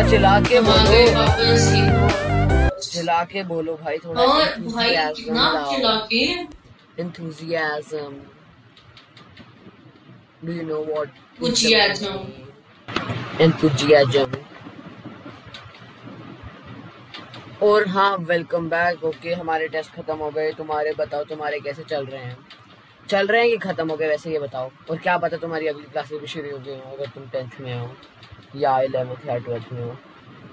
और चिल्ला के बोलो भाई, थोड़ा enthusiasm. Do you know what? Enthusiasm. और हाँ, वेलकम बैक. ओके, हमारे टेस्ट खत्म हो गए. तुम्हारे बताओ, तुम्हारे कैसे चल रहे हैं कि खत्म हो गए वैसे, ये बताओ. और क्या पता तुम्हारी अगली क्लासेस भी शुरू हो गई हो, अगर तुम 10th में हो या 11th या 12th में हो.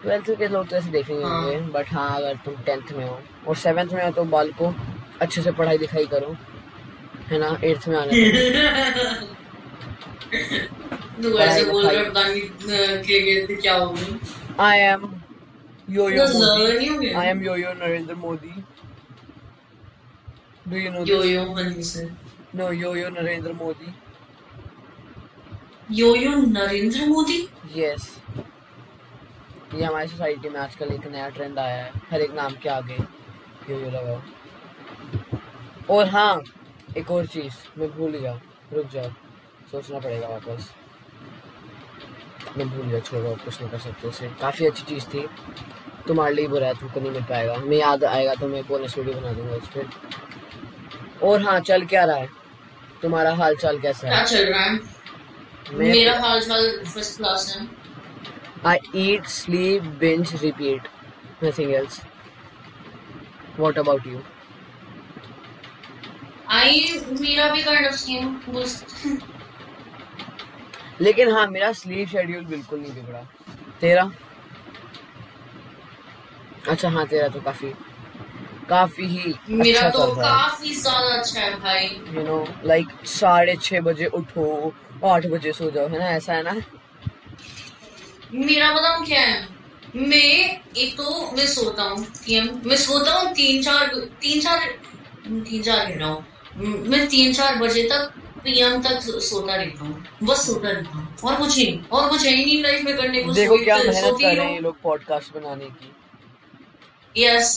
12th के लोग तो ऐसे देख नहीं होंगे, बट हाँ, अगर तुम 10th में हो और 7th में हो तो बाल को अच्छे से पढ़ाई लिखाई करो, है ना. 8th में आना. I am Yo-Yo Narendra Modi. Do you know Yo-Yo Hansen? No, Yo-Yo Narendra Modi. Yo-Yo Narendra Modi? Yes. ये हमारी सोसाइटी में आजकल एक नया ट्रेंड आया है, हर एक नाम के आगे यो-यो लगाओ. और हाँ, एक और चीज मैं भूल गया, रुक जाओ, सोचना पड़ेगा वापस. मैं भूल गया, छोड़ो, कुछ नहीं कर सकते उसे. काफ़ी अच्छी चीज़ थी, तुम्हारे लिए बुरा है, तुमको नहीं मिल पाएगा. मैं याद आएगा तो मैं बोनस वीडियो बना दूंगा उस पर. और हाँ, चल क्या रहा है, तुम्हारा हाल चाल कैसा है? क्या चल रहा है? मेरा हाल चाल फर्स्ट क्लास है. I eat, sleep, binge, repeat, nothing else. What about you? I, मेरा भी काइंड ऑफ सेम. लेकिन हाँ, मेरा स्लीप शेड्यूल बिल्कुल नहीं बिगड़ा. तेरा? अच्छा हाँ, तेरा तो काफी ही मेरा अच्छा तो काफी ज्यादा अच्छा है भाई. यू नो, लाइक 6:30 बजे उठो, 8 बजे सो जाओ, है ना, ऐसा है ना. मेरा बताऊँ क्या है, मैं सोता हूँ 3-4 कह रहा हूँ, मैं 3-4 बजे तक पीएम तक सोता रहता हूँ. और कुछ है ही नहीं लाइफ में करने को. देखो क्या मेहनत कर रहे हैं लोग पॉडकास्ट बनाने की. यस,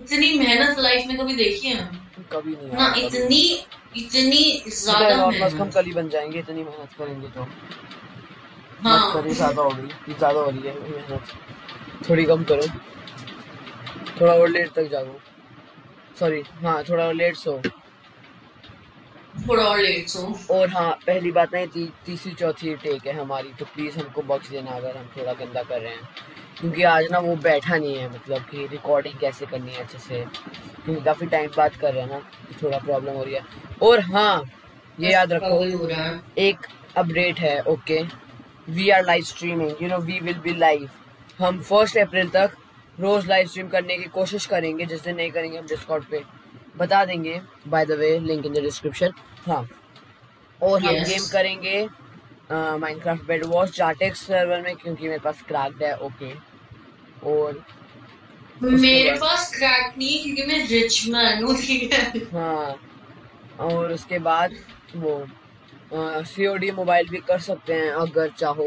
इतनी मेहनत लाइफ में कभी देखी है? कभी नहीं ना. इतनी ज्यादा मेहनत हम कल ही बन जाएंगे. इतनी मेहनत करेंगे तो हाँ, थोड़ी ज्यादा हो रही है मेहनत. थोड़ी कम करो, थोड़ा और लेट तक जागो. सॉरी, हाँ, थोड़ा और लेट सो. और हाँ, पहली बात नहीं, तीसरी चौथी टेक है हमारी, तो प्लीज हमको बख्श देना अगर हम थोड़ा गंदा कर रहे हैं, क्योंकि आज ना वो बैठा नहीं है, मतलब कि रिकॉर्डिंग कैसे करनी है अच्छे से, क्योंकि काफी टाइम बात कर रहे हैं ना, थोड़ा प्रॉब्लम हो रही है. और हाँ, ये याद रखो, एक अपडेट है. Okay, we are live streaming, you know, we will be live. हम 1 अप्रैल तक रोज लाइव स्ट्रीम करने की कोशिश करेंगे. जिस दिन नहीं करेंगे हम डिस्कॉर्ड पे बता देंगे, by the way link in the description. हाँ, और हम गेम करेंगे Minecraft, bed wars, Jartex server में, क्योंकि मेरे पास क्रैक्ड है. ओके, और मेरे पास क्रैक नहीं है क्योंकि मैं रिचमैन हूँ. हाँ, और उसके बाद वो सीओडी मोबाइल भी कर सकते हैं अगर चाहो.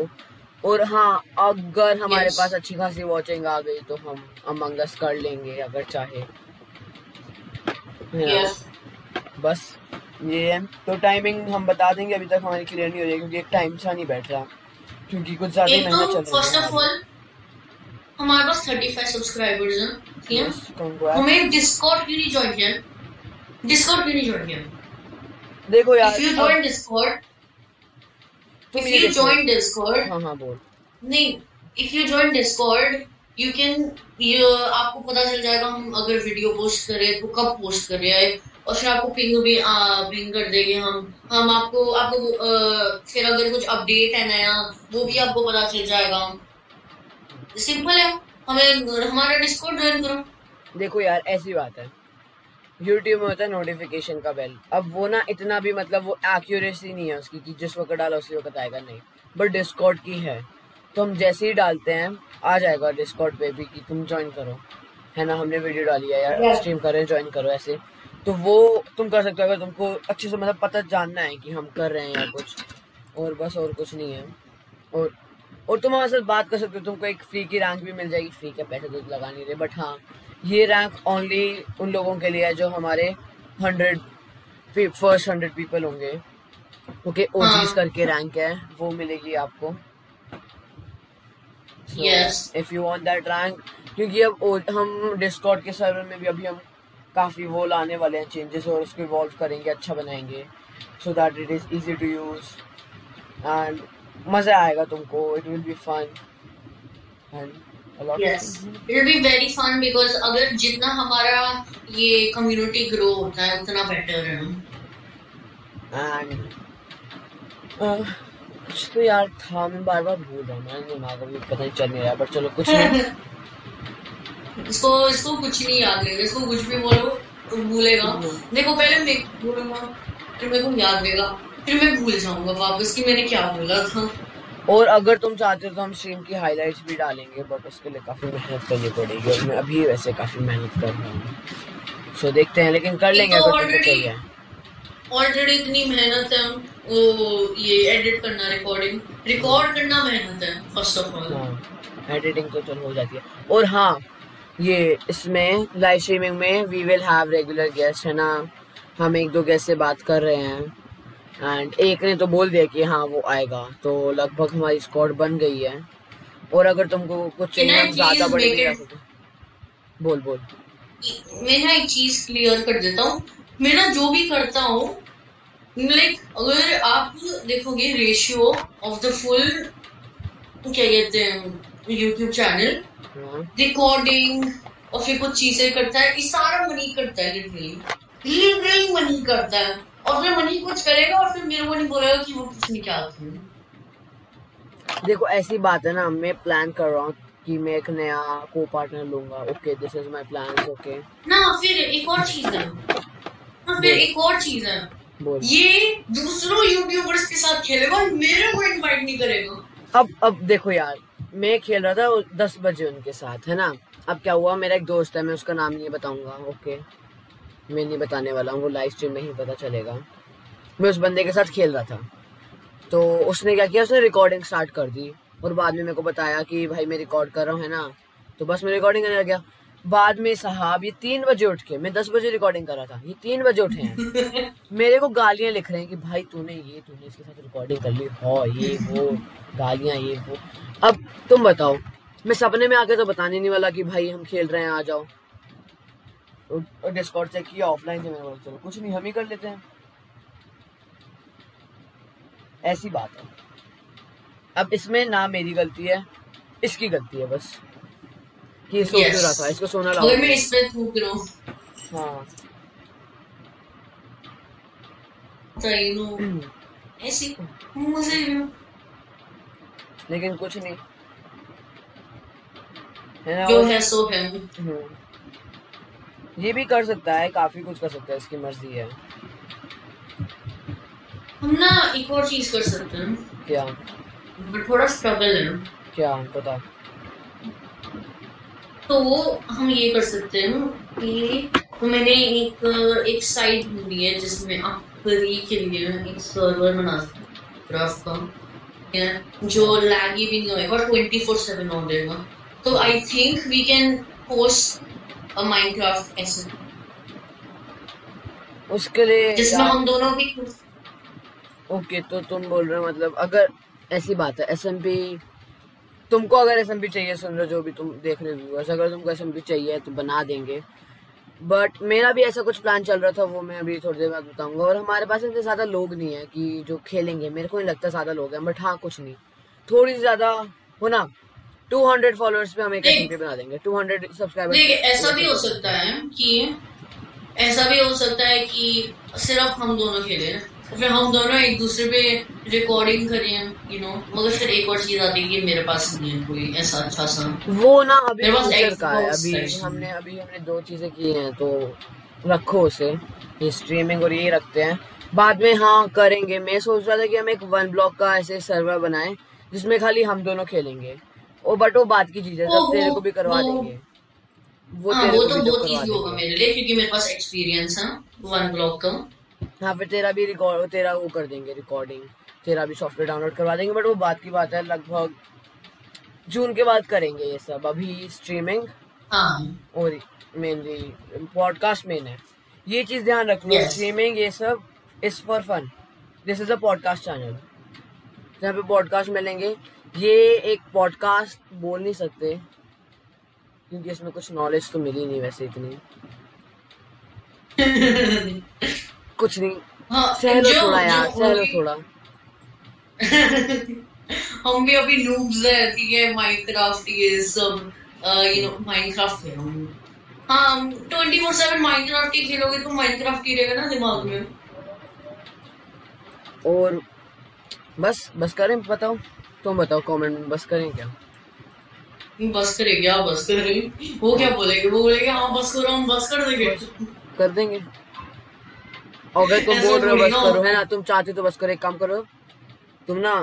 और हाँ, अगर हमारे पास अच्छी खासी वॉचिंग आ गई तो हम अमंगस कर लेंगे अगर चाहे. बस ये है, तो टाइमिंग हम बता देंगे. अभी तक हमारी क्लियर नहीं हो रही क्योंकि एक टाइम सा नहीं बैठ रहा, क्योंकि कुछ ज्यादा महंगा चल रहा है. फर्स्ट ऑफ ऑल, हमारे पास 35 सब्सक्राइबर्स हैं. हमें डिस्कॉर्ड क्यों नहीं ज्वाइन किया? देखो यार, इफ यू जॉइन डिस्कॉर्ड हां बोल नहीं, if you join Discord You can, आपको पता चल जाएगा हम अगर वीडियो पोस्ट करें तो कब पोस्ट कर रहे हैं, और फिर आपको पिंग कर देंगे हम आपको फिर अगर कुछ अपडेट है नया वो भी आपको पता चल जाएगा. सिंपल है, हमें हमारा डिस्कॉर्ड ज्वाइन करो. देखो यार, ऐसी बात है, यूट्यूब में होता है नोटिफिकेशन का बेल. अब वो ना इतना भी मतलब वो एक्यूरेसी नहीं है उसकी कि जिस वक्त डाला उसी वक्त आएगा, नहीं. बट डिस्कॉर्ड की है तो हम जैसे ही डालते हैं आ जाएगा डिस्कॉर्ड पे भी कि तुम ज्वाइन करो, है ना, हमने वीडियो डाली है यार, स्ट्रीम कर रहे हैं, ज्वाइन करो, ऐसे. तो वो तुम कर सकते हो अगर तुमको अच्छे से मतलब पता जानना है कि हम कर रहे हैं या कुछ. और बस, और कुछ नहीं है. और तुम हमारे साथ बात कर सकते हो, तुमको एक फ्री की रैंक भी मिल जाएगी. फ्री के पैसे तो लगा नहीं रहे, बट हाँ, ये रैंक ओनली उन लोगों के लिए है जो हमारे 100 पीपल होंगे. ओके, ओजीज करके रैंक है, वो मिलेगी आपको. So yes. If you want that rank, क्योंकि अब हम डिस्कॉर्ड के सर्वर में भी अभी हम काफ़ी वो लाने वाले हैं चेंजेस और उसको इवॉल्व करेंगे, अच्छा बनाएंगे so that it is easy to use and मज़ा आएगा तुमको. It will be fun and Yes, it will be very fun because अगर जितना हमारा ये community grow होता है उतना better है. And कुछ तो यार था, मैं बार बार भूल रहा हूँ, मैं दिमाग में पता नहीं चल नहीं रहा, पर चलो कुछ नहीं. इसको कुछ नहीं याद रहेगा, इसको कुछ भी बोलो भूलेगा. देखो पहले मैं बोलूँगा फिर मेरे को याद रहेगा फिर मैं भूल जाऊँगा वापस कि मैंने क्या बोला था. और अगर तुम चाहते हो तो हम स्ट्रीम की हाइलाइट्स भी डालेंगे, बट उसके लिए काफ़ी मेहनत करनी पड़ेगी और मैं अभी वैसे काफ़ी मेहनत कर रहा हूँ. सो देखते हैं, लेकिन कर लेंगे. ऑलरेडी इतनी मेहनत है, वो ये एडिट करना, रिकॉर्ड करना मेहनत है फर्स्ट ऑफ ऑल. एडिटिंग तो चल हो जाती है. और हाँ, ये इसमें लाइव स्ट्रीमिंग में we will have regular guest है ना. हम एक दो गेस्ट से बात कर रहे हैं एंड एक ने तो बोल दिया कि हाँ वो आएगा, तो लगभग हमारी स्क्वाड बन गई है. और अगर तुमको कुछ चाहिए ज़्यादा बढ़ेगा बोल मैं ना एक चीज़ क्लियर कर देता हूँ. मैं ना जो भी करता हूँ लाइक अगर आप देखोगे रेशियो ऑफ द फुल क्या कहते हैं यूट्यूब चैनल रिकॉर्डिंग और फिर कुछ चीज़ें करता है, ये सारा मनी करता है, लिटरली मनी करता है. और फिर मनी कुछ करेगा और फिर मेरे को नहीं बोलेगा कि वो कुछ नहीं क्या था. देखो ऐसी बात है ना, मैं प्लान कर रहा हूँ कि मैं एक नया को पार्टनर लूंगा. Okay this is my plans. Okay ना फिर एक और चीज है ये दूसरों यूट्यूबर्स के साथ खेलेगा, मेरे को इनवाइट नहीं करेगा. अब देखो यार, मैं खेल रहा था 10 बजे उनके साथ है ना. अब क्या हुआ, मेरा एक दोस्त है, मैं उसका नाम नहीं बताऊंगा. ओके मैं नहीं बताने वाला हूँ, वो लाइव स्ट्रीम में ही पता चलेगा. मैं उस बंदे के साथ खेल रहा था तो उसने क्या किया, उसने रिकॉर्डिंग स्टार्ट कर दी और बाद में मेरे को बताया कि भाई मैं रिकॉर्ड कर रहा हूँ है ना. तो बस मैं रिकॉर्डिंग करने लग गया. बाद में साहब ये 3 बजे उठ के, मैं 10 बजे रिकॉर्डिंग कर रहा था, ये 3 बजे उठे हैं मेरे को गालियाँ लिख रहे हैं कि भाई तूने इसके साथ रिकॉर्डिंग कर ली हो, ये वो गालियाँ ये वो. अब तुम बताओ, मैं सपने में आके तो बताने नहीं वाला कि भाई हम खेल रहे हैं आ जाओ. डिस्कॉर्ड चेक किया ऑफलाइन से, मैंने बोला चलो कुछ नहीं हम ही कर लेते हैं. ऐसी बात है. अब इसमें ना मेरी गलती है, इसकी गलती है बस कि सो क्यों रहा था, इसको सोना लाओ. मैं इसमें थूक रहा हूँ. हाँ ऐसी मुझे, लेकिन कुछ नहीं है ना, जो है सो है. ये भी कर सकता है, काफी कुछ कर सकता है, इसकी मर्जी है. हम ना एक और चीज कर सकते हैं. क्या? थोड़ा स्ट्रगल है. क्या? पता. तो हम ये कर सकते हैं कि तो मैंने एक साइट ढूंढी है जिसमें आप फ्री के लिए एक सर्वर बना सकते हैं जो लैगी भी नहीं होगा, 24/7 ऑन रहेगा. तो I think we can host Minecraft ऐसे उसके लिए जिसमें हम दोनों भी. ओके तो तुम बोल रहे हो मतलब अगर ऐसी बात है एसएमपी तुमको अगर एसएमपी चाहिए, सुन रहे जो भी तुम देख रहे व्यूअर्स, अगर तुमको एसएमपी चाहिए तो बना देंगे. बट मेरा भी ऐसा कुछ प्लान चल रहा था, वो मैं अभी थोड़ी देर बाद बताऊंगा. और हमारे पास इतने ज़्यादा लोग नहीं है कि जो खेलेंगे, मेरे को नहीं लगता ज़्यादा लोग हैं. बट हाँ कुछ नहीं, थोड़ी ज़्यादा हो ना, 200 फॉलोअर्स पे हम एक एसएमपी बना देंगे, 200 सब्सक्राइबर्स. ऐसा भी हो सकता है कि सिर्फ हम दोनों खेलें, फिर हम दोनों एक दूसरे पे रिकॉर्डिंग करें यू नो. मगर फिर एक और चीज आती है कि मेरे पास नहीं है कोई ऐसा अच्छा सा वो ना. अभी हमने 2 चीजें की हैं तो रखो उसे, ये स्ट्रीमिंग और ये रखते हैं बाद में. हाँ करेंगे. मैं सोच रहा था कि हम एक 1 ब्लॉक का ऐसे सर्वर बनाए जिसमें खाली हम दोनों खेलेंगे. बट वो बात की चीज है, जब तेरे को भी करवा देंगे वो तो बहुत इजी होगा मेरे लिए क्योंकि मेरे पास एक्सपीरियंस है 1 ब्लॉक का. हाँ फिर तेरा भी रिकॉर्ड, तेरा वो कर देंगे रिकॉर्डिंग, तेरा भी सॉफ्टवेयर डाउनलोड करवा देंगे. बट वो बात की बात है, लगभग जून के बाद करेंगे ये सब. अभी स्ट्रीमिंग और मेनली पॉडकास्ट मेन है, ये चीज ध्यान रखना. स्ट्रीमिंग ये सब is for fun. This is a podcast channel जहाँ पे पॉडकास्ट मिलेंगे ये एक पॉडकास्ट बोल नहीं सकते क्योंकि इसमें कुछ नॉलेज तो मिली नहीं वैसे इतनी कुछ नहीं। सहलो थोड़ा। हम भी अभी नूब्स हैं, ठीक है। माइनक्राफ्ट ये सब माइनक्राफ्ट है हम। हाँ, 24/7 माइनक्राफ्ट ही खेलोगे तो माइनक्राफ्ट ही रहेगा ना दिमाग में। और बस करें, बताओ तुम बताओ कमेंट में बस करें क्या? वो क्या बोलेंगे? वो बोलेंगे हाँ बस करो, हम बस कर देंगे अगर तुम बोल रहे हो बस करो, है ना। तुम चाहते हो तो बस करो। एक काम करो, तुम ना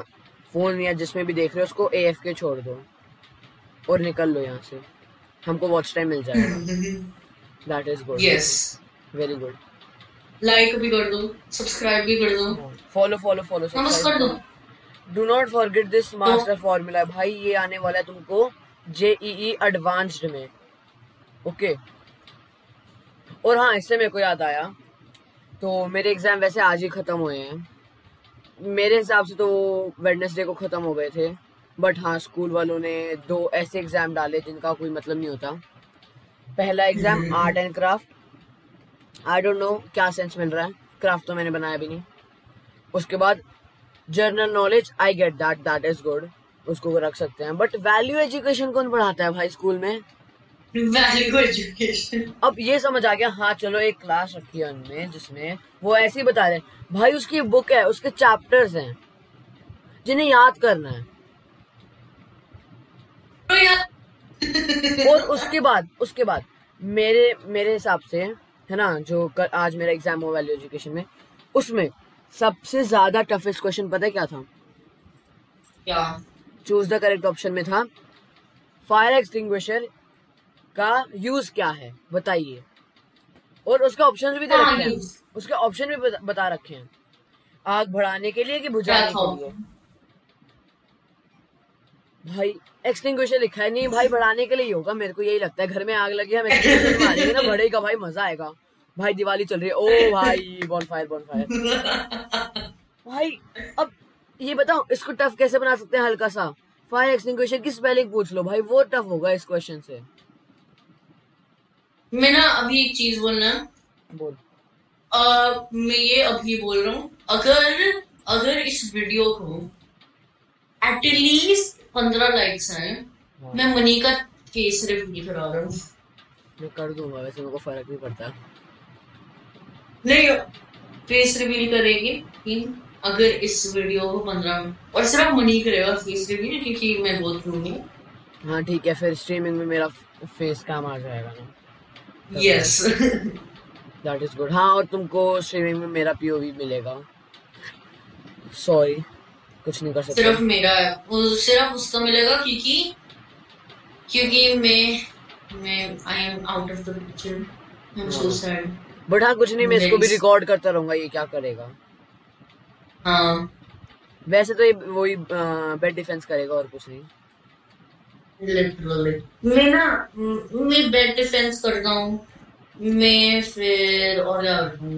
फोन या जिसमें भी देख रहे हो उसको AFK छोड़ दो और निकल लो यहाँ से, हमको वॉच टाइम मिल जाएगा। That is good, yes, very good. Like भी कर दो, सब्सक्राइब भी कर दो, फॉलो कर दो। Do not forget this master formula. भाई ये आने वाला है तुमको जेईई एडवांस्ड में, ओके। और हाँ, इससे मेरे को याद आया, तो मेरे एग्जाम वैसे आज ही खत्म हुए हैं। मेरे हिसाब से तो वेडनेसडे को खत्म हो गए थे, बट हाँ स्कूल वालों ने 2 ऐसे एग्जाम डाले जिनका कोई मतलब नहीं होता। पहला exam art and craft, I don't know क्या सेंस मिल रहा है, क्राफ्ट तो मैंने बनाया भी नहीं। उसके बाद general knowledge, I get that is good, उसको रख सकते हैं। बट वैल्यू एजुकेशन कौन पढ़ाता है भाई स्कूल में? वैल्यू एजुकेशन अब ये समझ आ गया। हाँ चलो, एक क्लास रखी है उनमें जिसमें वो ऐसे ही बता रहे हैं भाई, उसकी बुक है, उसके चैप्टर्स हैं जिन्हें याद करना है। और उसके बाद मेरे हिसाब से, है ना, जो आज मेरा एग्जाम हुआ वैल्यू एजुकेशन में, उसमें सबसे ज्यादा टफेस्ट क्वेश्चन पता है क्या था? क्या? चूज द करेक्ट ऑप्शन में था, फायर एक्सटिंग्विशर का यूज क्या है बताइए। और उसका ऑप्शन भी दे रखे हैं, उसके ऑप्शन भी बता रखे हैं, आग बढ़ाने के लिए कि बुझाने के लिए। भाई एक्सटिंग्विशर लिखा है नहीं भाई, बढ़ाने के लिए ही होगा, मेरे को यही लगता है। घर में आग लगी है, हमें ना बढ़ेगा भाई, मजा आएगा भाई, दिवाली चल रही है, ओ भाई बॉनफायर भाई। अब ये बताओ इसको टफ कैसे बना सकते हैं? हल्का सा फायर एक्सटिंग्विशर की स्पेलिंग पूछ लो भाई, वो टफ होगा इस क्वेश्चन से। मैं ना अभी एक चीज बोलना है, बोल। मैं ये अभी बोल रहा हूँ, अगर इस वीडियो को एटलीस्ट 15 लाइक्स आए, मैं मनी का केस रिव्यू करा रहा हूँ। मैं कर दूंगा वैसे, मेरे को फर्क नहीं पड़ता। नहीं, फेस रिवील करेंगे अगर इस वीडियो को 15, और सिर्फ मनी करेगा फेस रिवील क्योंकि मैं बहुत लूंगी। हाँ ठीक है, फिर स्ट्रीमिंग में मेरा फेस काम आ जाएगा ना। Yes, that is good. हाँ, और तुमको स्ट्रीमिंग में मेरा पीओवी मिलेगा। सॉरी, कुछ नहीं कर सकता, सिर्फ मेरा है, सिर्फ उसका मिलेगा क्योंकि मैं I am out of the picture, I am so sad. But हाँ कुछ नहीं, मैं इसको भी रिकॉर्ड करता रहूंगा, ये क्या करेगा। हाँ वैसे तो ये वही बेड डिफेंस करेगा और कुछ नहीं। लिटरली मैं बेड डिफेंस करता हूँ, मैं फिर और क्या करता हूँ,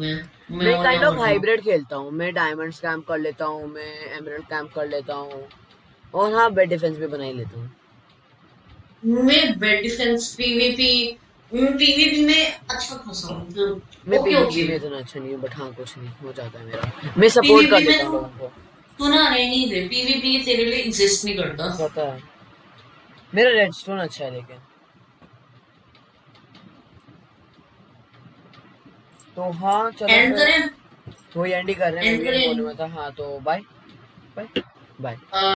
मैं काइंड ऑफ हाइब्रिड खेलता हूँ। मैं डायमंड्स कैंप कर लेता हूँ, मैं एमरल्ड कैंप कर लेता हूँ, और हाँ बेड डिफेंस भी बना ही लेता हूँ। मैं बेड डिफेंस पीवीपी में अच्छा खासा हूँ। मैं पीवीपी में इतना अच्छा नहीं हूँ, बट हाँ कुछ नहीं हो जाता है मेरा, मैं सपोर्ट कर लेता हूँ उनको। तू ना नहीं दे, पीवीपी तेरे लिए एग्जिस्ट नहीं करता, पता है। मेरा रेडस्टोन अच्छा है लेकिन। तो हाँ चलो एंड करें, वही एंड ही कर रहे हैं, बोलने में था। हाँ तो बाय बाय।